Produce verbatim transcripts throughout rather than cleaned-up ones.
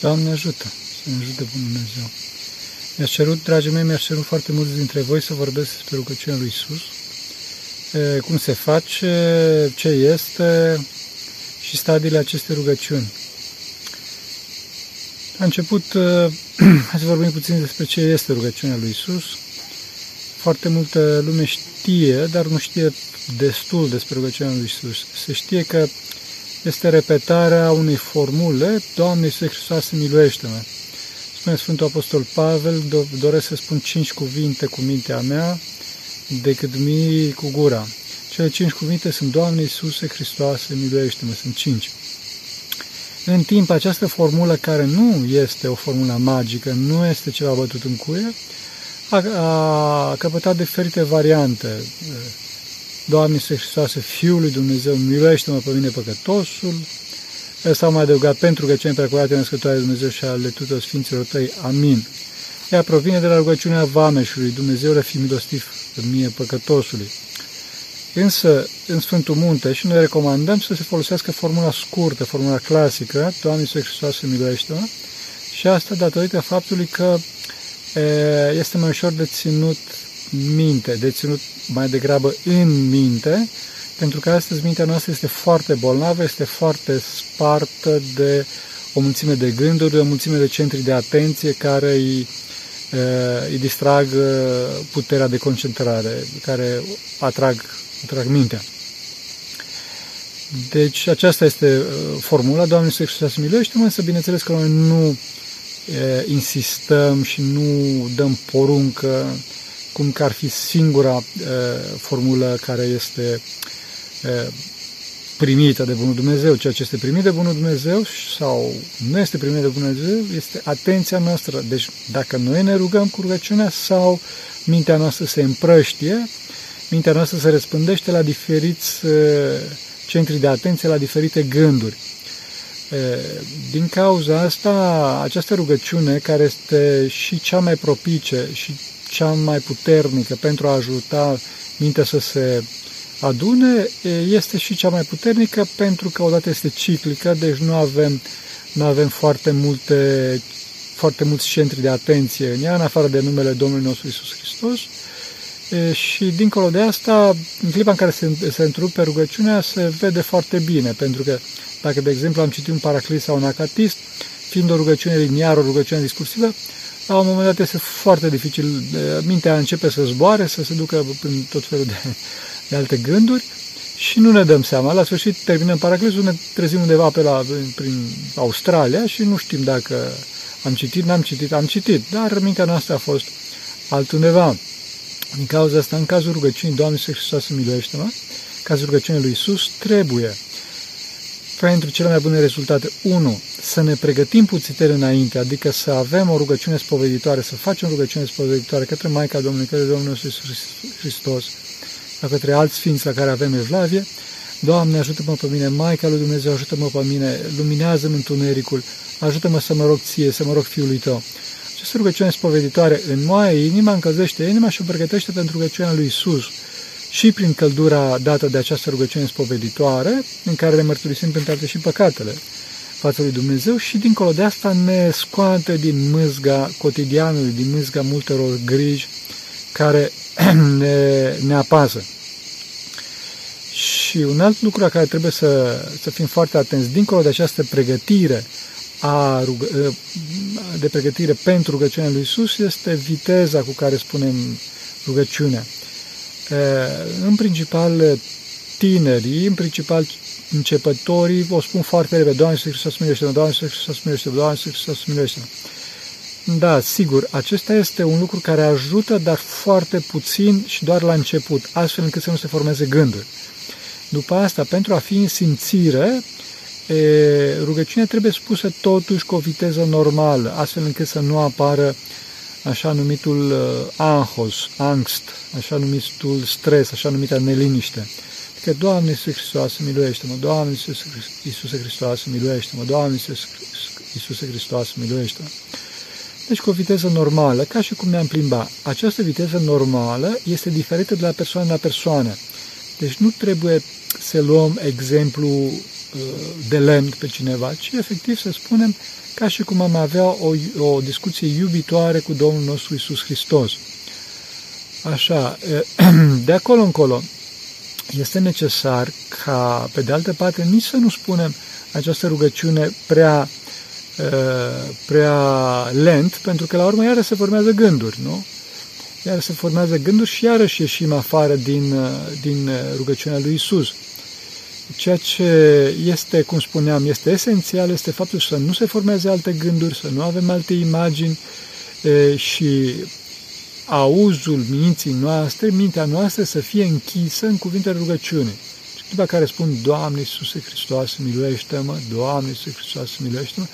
Doamne ajută, să ne ajute Bunul Dumnezeu. Mi-a cerut, dragii mei, mi-a cerut foarte mulți dintre voi să vorbesc despre rugăciunea lui Iisus, cum se face, ce este și stadiile acestei rugăciuni. La început, hai să vorbim puțin despre ce este rugăciunea lui Iisus. Foarte multă lume știe, dar nu știe destul despre rugăciunea lui Iisus. Se știe că este repetarea unei formule: Doamne Iisuse Hristoase, miluiește-mă! Spune Sfântul Apostol Pavel, doresc să spun cinci cuvinte cu mintea mea, decât mii cu gura. Cele cinci cuvinte sunt: Doamne Iisuse Hristoase, miluiește-mă! Sunt cinci. În timp, această formulă, care nu este o formulă magică, nu este ceva bătut în cuie, a, a căpătat diferite variante. Doamne Iisuse Hristoase, Fiul lui Dumnezeu, miluiește-mă pe mine păcătosul. S-au mai adăugat: pentru rugăciune preacurată născătoare de Dumnezeu și ale tuturor Sfinților tăi, amin. Ea provine de la rugăciunea vameșului: Dumnezeule, fi milostiv mie păcătosului. Însă, în Sfântul Munte, și noi recomandăm să se folosească formula scurtă, formula clasică, Doamne Iisuse Hristoase, miluiește-mă, și asta datorită faptului că e, este mai ușor de ținut minte, de ținut mai degrabă în minte, pentru că astăzi mintea noastră este foarte bolnavă, este foarte spartă de o mulțime de gânduri, de o mulțime de centri de atenție care îi, îi distrag puterea de concentrare, care atrag, atrag mintea. Deci aceasta este formula: Doamne Iisuse Hristoase, miluiește-mă, însă bineînțeles că noi nu insistăm și nu dăm poruncă cum că ar fi singura formulă care este primită de Bunul Dumnezeu. Ceea ce este primit de Bunul Dumnezeu sau nu este primit de Bunul Dumnezeu este atenția noastră. Deci dacă noi ne rugăm cu rugăciunea sau mintea noastră se împrăștie, mintea noastră se răspândește la diferiți centri de atenție, la diferite gânduri. Din cauza asta, această rugăciune, care este și cea mai propice și cea mai puternică pentru a ajuta mintea să se adune, este și cea mai puternică pentru că odată este ciclică, deci nu avem, nu avem foarte, multe, foarte mulți centri de atenție în ea, în afară de numele Domnului nostru Iisus Hristos. E, și dincolo de asta, în clipa în care se, se întrupe rugăciunea, se vede foarte bine, pentru că dacă, de exemplu, am citit un paraclis sau un acatist, fiind o rugăciune liniară, o rugăciune discursivă, la un moment dat este foarte dificil, mintea începe să zboare, să se ducă prin tot felul de, de alte gânduri și nu ne dăm seama. La sfârșit terminăm paraclisul, ne trezim undeva pe la, prin Australia și nu știm dacă am citit, n-am citit, am citit, dar mintea noastră a fost altundeva. Din cauza asta, în cazul rugăciunii Doamne Iisuse Hristoase, miluiește-mă, în cazul rugăciunii lui Iisus, trebuie, pentru cele mai bune rezultate, unu să ne pregătim puțin înainte, adică să avem o rugăciune spoveditoare, să facem rugăciune spoveditoare către Maica Domnului, către Domnul nostru Iisus Hristos, la către alți sfinți la care avem evlavie. Doamne, ajută-mă pe mine, Maica lui Dumnezeu, ajută-mă pe mine, luminează-mi întunericul, ajută-mă să mă rog ție, să mă rog Fiului tău. Această rugăciune spoveditoare înmoaie inima, încălzește inima și o pregătește pentru rugăciunea lui Iisus. Și prin căldura dată de această rugăciune spoveditoare, în care le mărturisim printre alte și păcatele față lui Dumnezeu, și dincolo de asta ne scoate din mâzga cotidianului, din mâzga multelor griji care ne, ne apasă. Și un alt lucru la care trebuie să, să fim foarte atenți, dincolo de această pregătire, a rugă, de pregătire pentru rugăciunea lui Iisus, este viteza cu care spunem rugăciunea. În principal tinerii, în principal începătorii, o spun foarte repede: Doamne Iisuse Hristoase, miluiește-mă, Doamne Iisuse Hristoase, miluiește-mă, Doamne Iisuse Hristoase, miluiește-mă. Da, sigur, acesta este un lucru care ajută, dar foarte puțin și doar la început, astfel încât să nu se formeze gânduri. După asta, pentru a fi în simțire, rugăciunea trebuie spusă totuși cu o viteză normală, astfel încât să nu apară așa numitul anhos, angst, așa numitul stres, așa numita neliniște. Adică, Doamne Iisuse Hristoase, miluiește-mă, Doamne Iisuse Hristoase, miluiește-mă, Doamne Iisuse Hristoase, miluiește-mă. Deci cu o viteză normală, ca și cum ne-am plimbat. Această viteză normală este diferită de la persoană la persoană. Deci nu trebuie să luăm exemplu de lemn pe cineva, ci efectiv să spunem ca și cum am avea o, o discuție iubitoare cu Domnul nostru Iisus Hristos. Așa, de acolo încolo este necesar ca, pe de altă parte, nici să nu spunem această rugăciune prea, prea lent, pentru că la urmă iară se formează gânduri, nu? Iar se formează gânduri și iarăși ieșim afară din, din rugăciunea lui Iisus. Ceea ce este, cum spuneam, este esențial, este faptul să nu se formeze alte gânduri, să nu avem alte imagini e, și auzul minții noastre, mintea noastră să fie închisă în cuvintele rugăciunii. Și după care spun, Doamne Iisuse Hristoase, miluiește-mă, Doamne Iisuse Hristoase, miluiește-mă,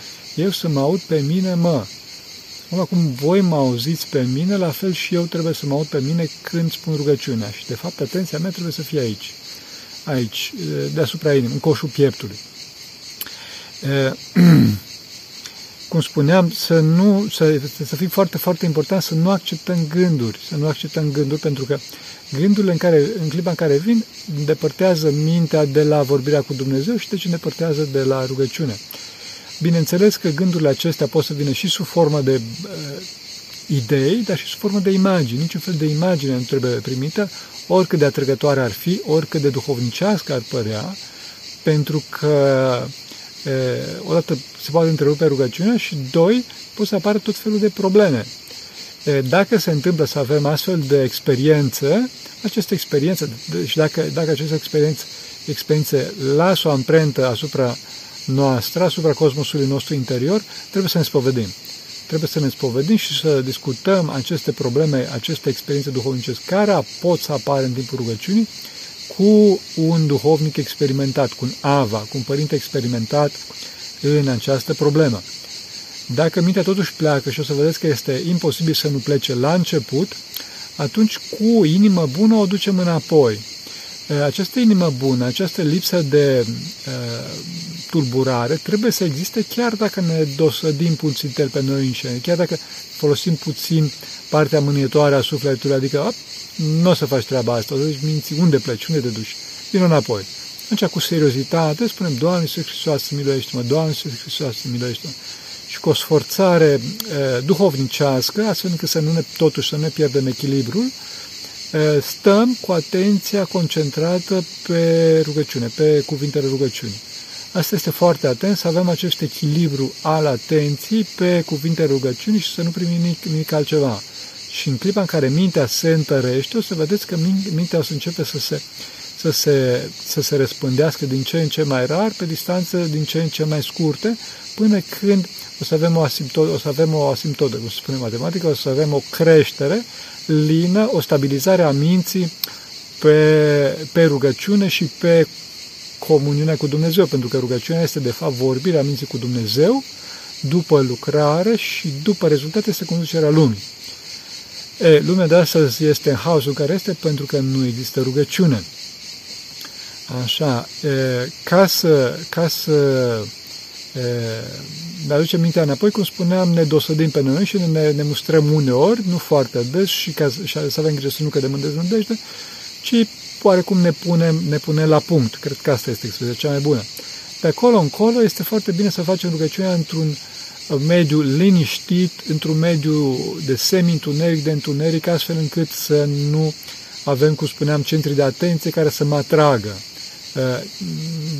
eu să mă aud pe mine, mă. Acum voi mă auziți pe mine, la fel și eu trebuie să mă aud pe mine când spun rugăciunea. Și de fapt atenția mea trebuie să fie aici. Aici, deasupra inimii, în coșul pieptului. E, cum spuneam, să, nu, să, să fie foarte, foarte important să nu acceptăm gânduri, să nu acceptăm gânduri, pentru că gândurile în, care, în clipa în care vin îndepărtează mintea de la vorbirea cu Dumnezeu și deci îndepărtează de la rugăciune. Bineînțeles că gândurile acestea pot să vină și sub formă de uh, idei, dar și sub formă de imagini. Niciun fel de imagine nu trebuie primită, oricât de atrăgătoare ar fi, oricât de duhovnicească ar părea, pentru că e, odată se poate întrerupe rugăciunea și, doi, pot să apară tot felul de probleme. E, dacă se întâmplă să avem astfel de experiențe, aceste experiențe, și dacă, dacă aceste experiențe, experiențe lasă o amprentă asupra noastră, asupra cosmosului nostru interior, trebuie să ne spovedim. Trebuie să ne spovedim și să discutăm aceste probleme, aceste experiențe duhovnicești care pot să apară în timpul rugăciunii cu un duhovnic experimentat, cu un ava, cu un părinte experimentat în această problemă. Dacă mintea totuși pleacă și o să vedeți că este imposibil să nu plece la început, atunci cu inimă bună o ducem înapoi. Această inimă bună, această lipsă de uh, tulburare trebuie să existe chiar dacă ne dosădim puțin tel pe noi înșine, chiar dacă folosim puțin partea mânietoare a sufletului, adică nu o să faci treaba asta, o să zici minții, unde pleci, unde te duci, vino înapoi. Atunci cu seriozitate spunem, Doamne Iisuse Hristoase, miluiește-mă, Doamne Iisuse Hristoase, miluiește-mă. Și cu o sforțare uh, duhovnicească, astfel încât să nu ne, totuși să ne pierdem echilibrul, stăm cu atenția concentrată pe rugăciune, pe cuvintele rugăciunii. Asta este foarte atent, să avem acest echilibru al atenției pe cuvintele rugăciunii și să nu primim nimic, nimic altceva. Și în clipa în care mintea se întărește, o să vedeți că mintea o să începe să se, să se, să se răspândească din ce în ce mai rar, pe distanțe din ce în ce mai scurte, până când o să avem o asimptodă, o să avem o asimptodă, cum se spune matematică, o să avem o creștere lină, o stabilizare a minții pe, pe rugăciune și pe comuniunea cu Dumnezeu, pentru că rugăciunea este de fapt vorbirea minții cu Dumnezeu, după lucrare și după rezultate este conducerea lumii. E, lumea de astăzi este în haosul care este pentru că nu există rugăciune. Așa, e, ca să... Ca să e, ne aducem mintea înapoi, cum spuneam, ne dosădim pe noi și ne, ne mustrăm uneori, nu foarte des, și, ca, și să avem grijă să nu cădem în deznădejde, ci oarecum ne punem, ne punem la punct. Cred că asta este expresia cea mai bună. De acolo încolo este foarte bine să facem rugăciunea într-un mediu liniștit, într-un mediu de semi-întuneric, de întuneric, astfel încât să nu avem, cum spuneam, centri de atenție care să mă atragă.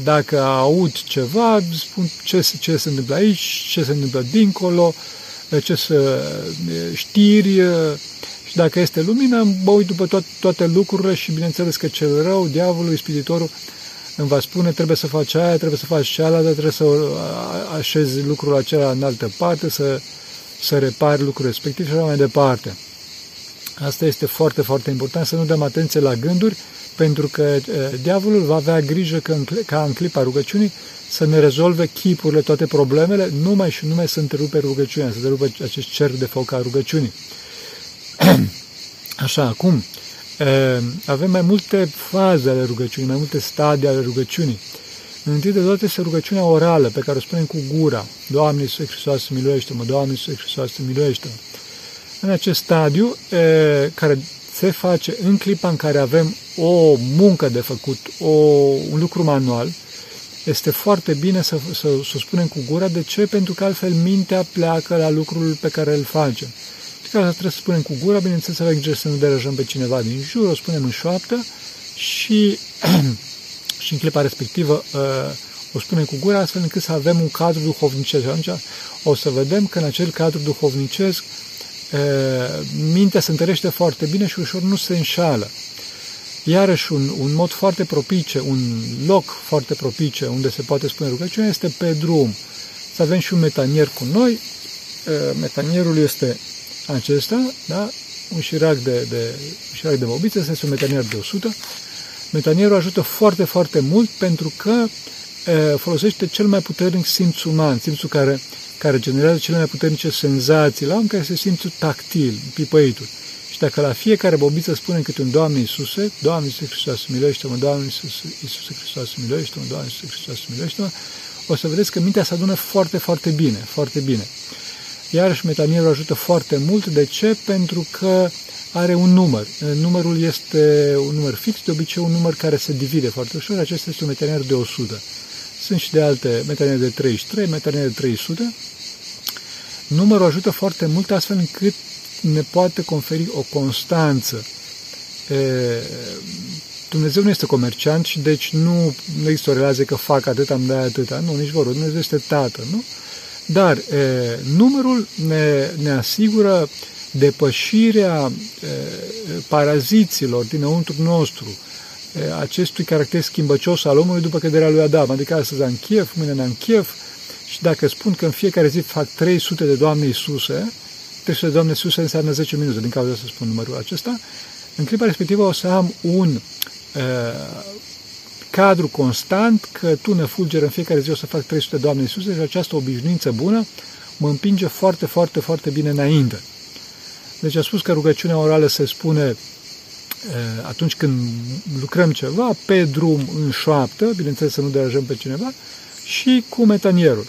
Dacă aud ceva, spun ce, ce se întâmplă aici, ce se întâmplă dincolo, ce să știri, și dacă este lumină, mă uit după toate, toate lucrurile și bineînțeles că cel rău, diavolul, ispititorul îmi va spune trebuie să faci aia, trebuie să faci cealaltă, trebuie să așezi lucrul acela în altă parte, să, să repari lucrul respectiv și așa mai departe. Asta este foarte, foarte important, să nu dăm atenție la gânduri, pentru că diavolul va avea grijă că, ca în clipa rugăciunii să ne rezolve chipurile, toate problemele, numai și numai să întrerupe rugăciunea, să întrerupe acest cerc de foc al rugăciunii. Așa, acum, avem mai multe faze ale rugăciunii, mai multe stadii ale rugăciunii. Întâi de toate este rugăciunea orală, pe care o spunem cu gura. Doamne Iisuse Hristoase, miluiește-mă! Doamne Iisuse Hristoase, miluiește-mă! În acest stadiu, care se face în clipa în care avem o muncă de făcut, o, un lucru manual, este foarte bine să, să, să spunem cu gura. De ce? Pentru că altfel mintea pleacă la lucrul pe care îl facem. De care trebuie să spunem cu gura, bineînțeles, avem grijă să nu derajăm pe cineva din jur, o spunem în șoaptă și, și în clipa respectivă o spunem cu gura, astfel încât să avem un cadru duhovnicesc. Și atunci o să vedem că în acel cadru duhovnicesc mintea se întărește foarte bine și ușor nu se înșală. Iarăși, un, un mod foarte propice, un loc foarte propice unde se poate spune rugăciunea este pe drum. Să avem și un metanier cu noi. Metanierul este acesta, da? Un șirac de, de, un șirac de bobiță, este un metanier de o sută. Metanierul ajută foarte, foarte mult pentru că e, folosește cel mai puternic simț uman, simțul care, care generează cele mai puternice senzații la om, care este simțul tactil, pipăitul. Și dacă la fiecare bobiță spunem câte un Doamne Iisuse, Doamne Iisuse Hristos, miluiește-mă, Doamne Iisuse Hristos, miluiește-mă, Doamne Iisuse Hristos, miluiește-mă, o să vedeți că mintea se adună foarte, foarte bine, foarte bine. Iarăși metanierul ajută foarte mult. De ce? Pentru că are un număr. Numărul este un număr fix, de obicei un număr care se divide foarte ușor. Acesta este un metanier de o sută. Sunt și de alte metaniere de treizeci și trei, metaniere de trei sute. Numărul ajută foarte mult astfel încât ne poate conferi o constanță. E, Dumnezeu nu este comerciant și deci nu, nu există o relație că fac atât, am dat atâta. Nu, nici vorba. Dumnezeu este Tată, nu? Dar e, numărul ne, ne asigură depășirea e, paraziților dinăuntru nostru, e, acestui caracter schimbăcios al omului după căderea lui Adam. Adică astăzi am chef, mâine n-am chef și dacă spun că în fiecare zi fac trei sute de Doamne Iisuse, trei sute de Doamne Iisuse înseamnă zece minute, din cauza să spun numărul acesta, în clipa respectivă o să am un e, cadru constant, că tu ne fulgeră în fiecare zi, o să fac trei sute Doamne Iisuse și această obișnuință bună mă împinge foarte, foarte, foarte bine înainte. Deci am spus că rugăciunea orală se spune atunci când lucrăm ceva, pe drum, în șoaptă, bineînțeles să nu derajăm pe cineva, și cu metanierul.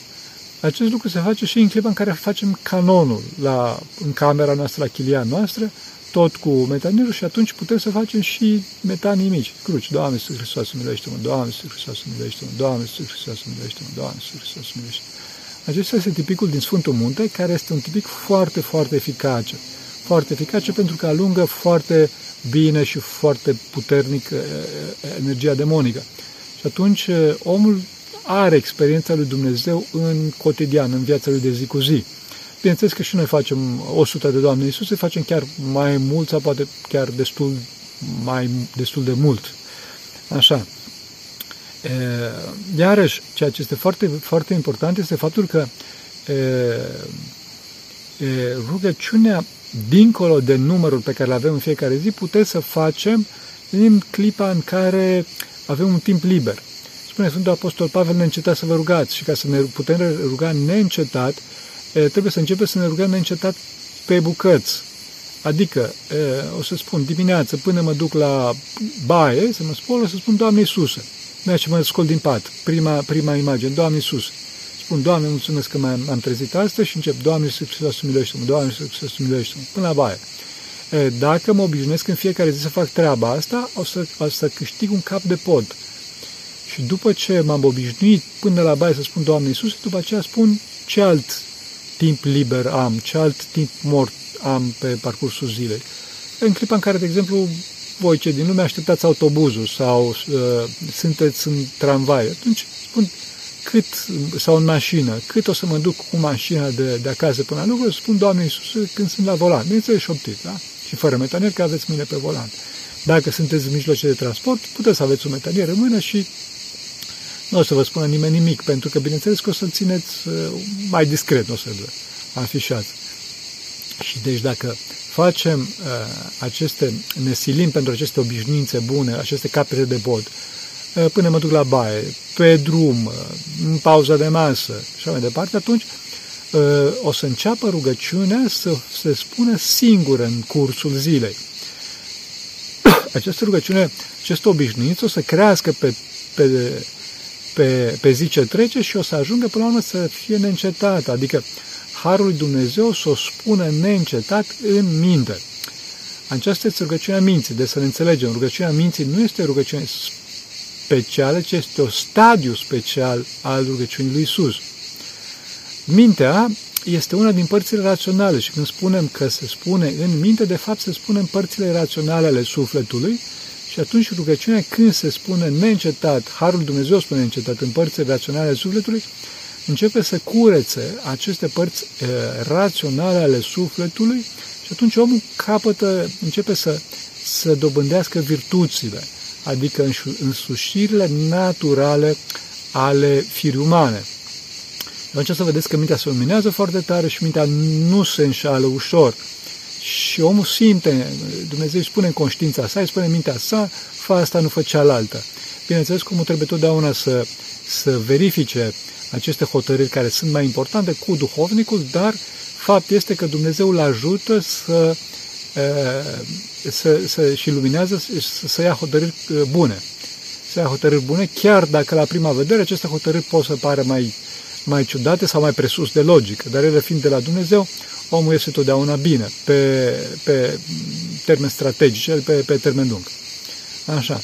Acest lucru se face și în clipa în care facem canonul la, în camera noastră, la chilia noastră, tot cu metanierul și atunci putem să facem și metanii mici, cruci. Doamne Iisuse Hristos, miluiește-mă, Doamne Iisuse Hristos, miluiește-mă, Doamne Iisuse Hristos, miluiește-mă, Doamne Iisuse Hristos, miluiește-mă. Acesta este tipicul din Sfântul Munte, care este un tipic foarte, foarte eficace. Foarte eficace pentru că alungă foarte bine și foarte puternic energia demonică. Și atunci omul are experiența lui Dumnezeu în cotidian, în viața lui de zi cu zi. Bineînțeles că și noi facem o sută de Doamne Iisuse, facem chiar mai mult sau poate chiar destul, mai, destul de mult. Așa. E, iarăși, ceea ce este foarte, foarte important este faptul că e, e, rugăciunea, dincolo de numărul pe care îl avem în fiecare zi, putem să facem în clipa în care avem un timp liber. Spune Sfântul Apostol Pavel, neîncetați să vă rugați și ca să ne putem ruga neîncetat, trebuie să începem să ne rugăm neîncetat pe bucăți. Adică, o să spun, dimineață, până mă duc la baie, să mă spun, o să spun, Doamne Iisuse. Mea ce mă scol din pat, prima, prima imagine, Doamne Iisuse. Spun, Doamne, mulțumesc că m-am trezit astăzi și încep, Doamne Iisuse Hristos, miluiește-mă, Doamne Iisuse Hristos, miluiește-mă, până la baie. Dacă mă obișnuiesc în fiecare zi să fac treaba asta, o să, o să câștig un cap de pod. Și după ce m-am obișnuit până la baie să spun, Doamne Iisuse, după aceea spun ce alt timp liber am, ce alt timp mort am pe parcursul zilei. În clipa în care, de exemplu, voi cei din lume așteptați autobuzul sau uh, sunteți în tramvai, atunci spun cât, sau în mașină, cât o să mă duc cu mașina de, de acasă până la lucru, spun Doamne Iisuse când sunt la volan. Bineînțeles și optit, da? Și fără metanier, că aveți mâine pe volan. Dacă sunteți în mijloace de transport, puteți să aveți un metanier în mână și nu o să vă spună nimeni nimic, pentru că, bineînțeles, că o să-l țineți mai discret, nu o să-l afișați. Și deci dacă facem uh, aceste, ne silim pentru aceste obișnuințe bune, aceste capete de pod, uh, până mă duc la baie, pe drum, uh, în pauza de masă și așa mai departe, atunci uh, o să înceapă rugăciunea să se spună singură în cursul zilei. Această rugăciune, această obișnuință o să crească pe, pe Pe, pe zi ce trece și o să ajungă până la urmă să fie neîncetată, adică harul lui Dumnezeu să o spună neîncetat în minte. Aceasta este rugăciunea minții, de să ne înțelegem. Rugăciunea minții nu este rugăciune specială, ci este un stadiu special al rugăciunii lui Iisus. Mintea este una din părțile raționale și când spunem că se spune în minte, de fapt se spune în părțile raționale ale sufletului și atunci rugăciunea, când se spune neîncetat, Harul Dumnezeu spune neîncetat în părțile raționale ale sufletului, începe să curețe aceste părți e, raționale ale sufletului și atunci omul capătă, începe să, să dobândească virtuțile, adică însușirile naturale ale firii umane. Atunci să vedeți că mintea se luminează foarte tare și mintea nu se înșală ușor. Și omul simte, Dumnezeu îi spune în conștiința sa, îi spune mintea sa, fă asta, nu fă cealaltă. Bineînțeles că omul trebuie totdeauna să, să verifice aceste hotărâri care sunt mai importante cu duhovnicul, dar fapt este că Dumnezeu îl ajută să, să, să și luminează să, să ia hotărâri bune. Să ia hotărâri bune, chiar dacă la prima vedere aceste hotărâri pot să pară mai mai ciudate sau mai presus de logică, dar ele fiind de la Dumnezeu, omul este totdeauna bine, pe, pe termen strategic, pe, pe termen lung. Așa.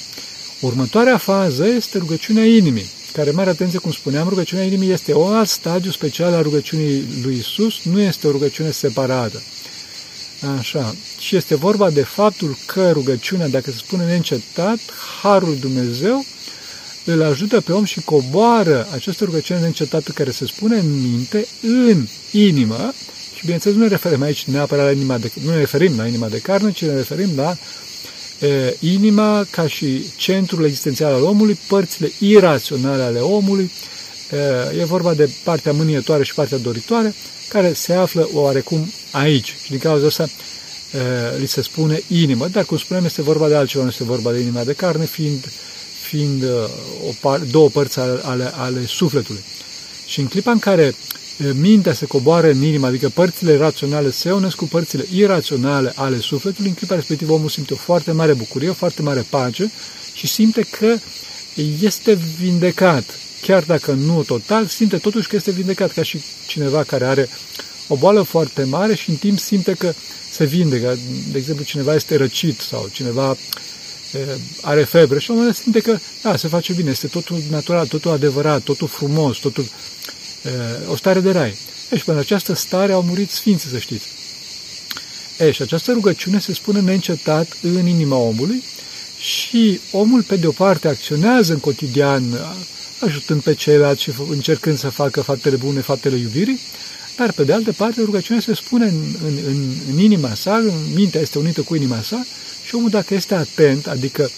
Următoarea fază este rugăciunea inimii, care, mare atenție, cum spuneam, rugăciunea inimii este un alt stadiu special al rugăciunii lui Iisus, nu este o rugăciune separată. Așa. Și este vorba de faptul că rugăciunea, dacă se spune neîncetat, Harul Dumnezeu îl ajută pe om și coboară această rugăciune neîncetată care se spune în minte, în inimă, și bineînțeles nu ne referim aici neapărat la inima de, nu ne referim la inima de carne, ci ne referim la e, inima ca și centrul existențial al omului, părțile iraționale ale omului, e, e vorba de partea mânietoare și partea doritoare, care se află oarecum aici. Și din cauza asta e, li se spune inimă, dar cum spuneam este vorba de altceva, nu este vorba de inima de carne, fiind fiind o, două părți ale, ale, ale sufletului. Și în clipa în care mintea se coboară în inimă, adică părțile raționale se unesc cu părțile iraționale ale sufletului, în clipa respectivă omul simte o foarte mare bucurie, o foarte mare pace și simte că este vindecat. Chiar dacă nu total, simte totuși că este vindecat, ca și cineva care are o boală foarte mare și în timp simte că se vindecă. De exemplu, cineva este răcit sau cineva are febră și omul simte că da, se face bine, este totul natural, totul adevărat, totul frumos, totul e, o stare de rai. E, și pentru această stare au murit sfinții, să știți. E, și această rugăciune se spune neîncetat în inima omului și omul, pe de o parte, acționează în cotidian, ajutând pe ceilalți și încercând să facă faptele bune, faptele iubirii, dar, pe de altă parte, rugăciunea se spune în, în, în, în inima sa, mintea este unită cu inima sa, și omul, dacă este atent, adică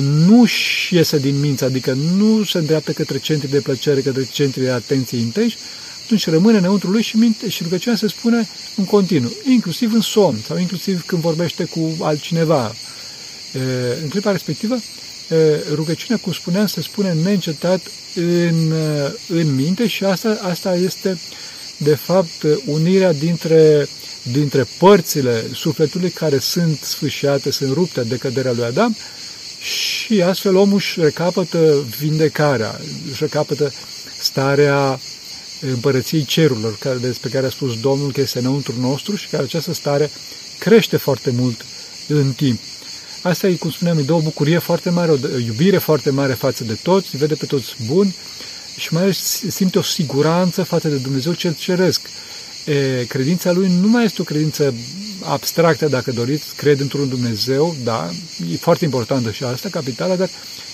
nu-și iese din mință, adică nu se îndreaptă către centri de plăcere, către centri de atenție intenși, atunci rămâne înăuntru lui și, minte, și rugăciunea se spune în continuu, inclusiv în somn sau inclusiv când vorbește cu altcineva. E, în clipa respectivă, e, rugăciunea, cum spuneam, se spune neîncetat în, în minte și asta, asta este, de fapt, unirea dintre... dintre părțile sufletului care sunt sfâșiate, sunt rupte de căderea lui Adam și astfel omul își recapătă vindecarea, își recapătă starea împărăției cerurilor, despre care a spus Domnul că este înăuntru nostru și că această stare crește foarte mult în timp. Asta e, cum spuneam, e o bucurie foarte mare, o iubire foarte mare față de toți, vede pe toți buni și mai ales simte o siguranță față de Dumnezeu cel ceresc. Credința lui nu mai este o credință abstractă, dacă doriți, cred într-un Dumnezeu, da, e foarte importantă și asta, capitală, dar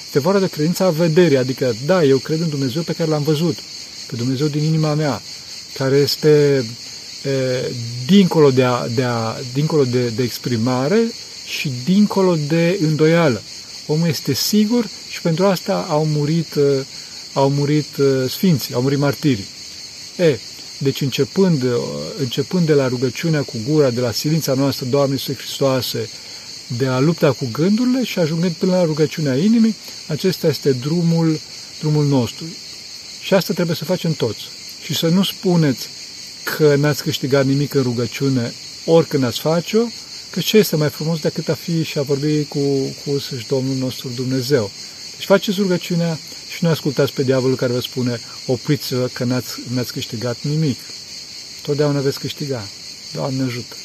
este vorba de credința vederii, adică, da, eu cred în Dumnezeu pe care l-am văzut, pe Dumnezeu din inima mea, care este e, dincolo, de, a, de, a, dincolo de, de exprimare și dincolo de îndoială. Omul este sigur și pentru asta au murit, au murit sfinții, au murit martirii. E, Deci începând, începând de la rugăciunea cu gura, de la silința noastră, Doamne Iisuse Hristoase, de la lupta cu gândurile și ajungând până la rugăciunea inimii, acesta este drumul, drumul nostru. Și asta trebuie să facem toți. Și să nu spuneți că n-ați câștigat nimic în rugăciune oricând ați face-o, că ce este mai frumos decât a fi și a vorbi cu, cu însuși Domnul nostru Dumnezeu. Deci faceți rugăciunea și nu ascultați pe diavolul care vă spune opriți-vă că n-ați, n-ați câștigat nimic. Totdeauna veți câștiga. Doamne ajută!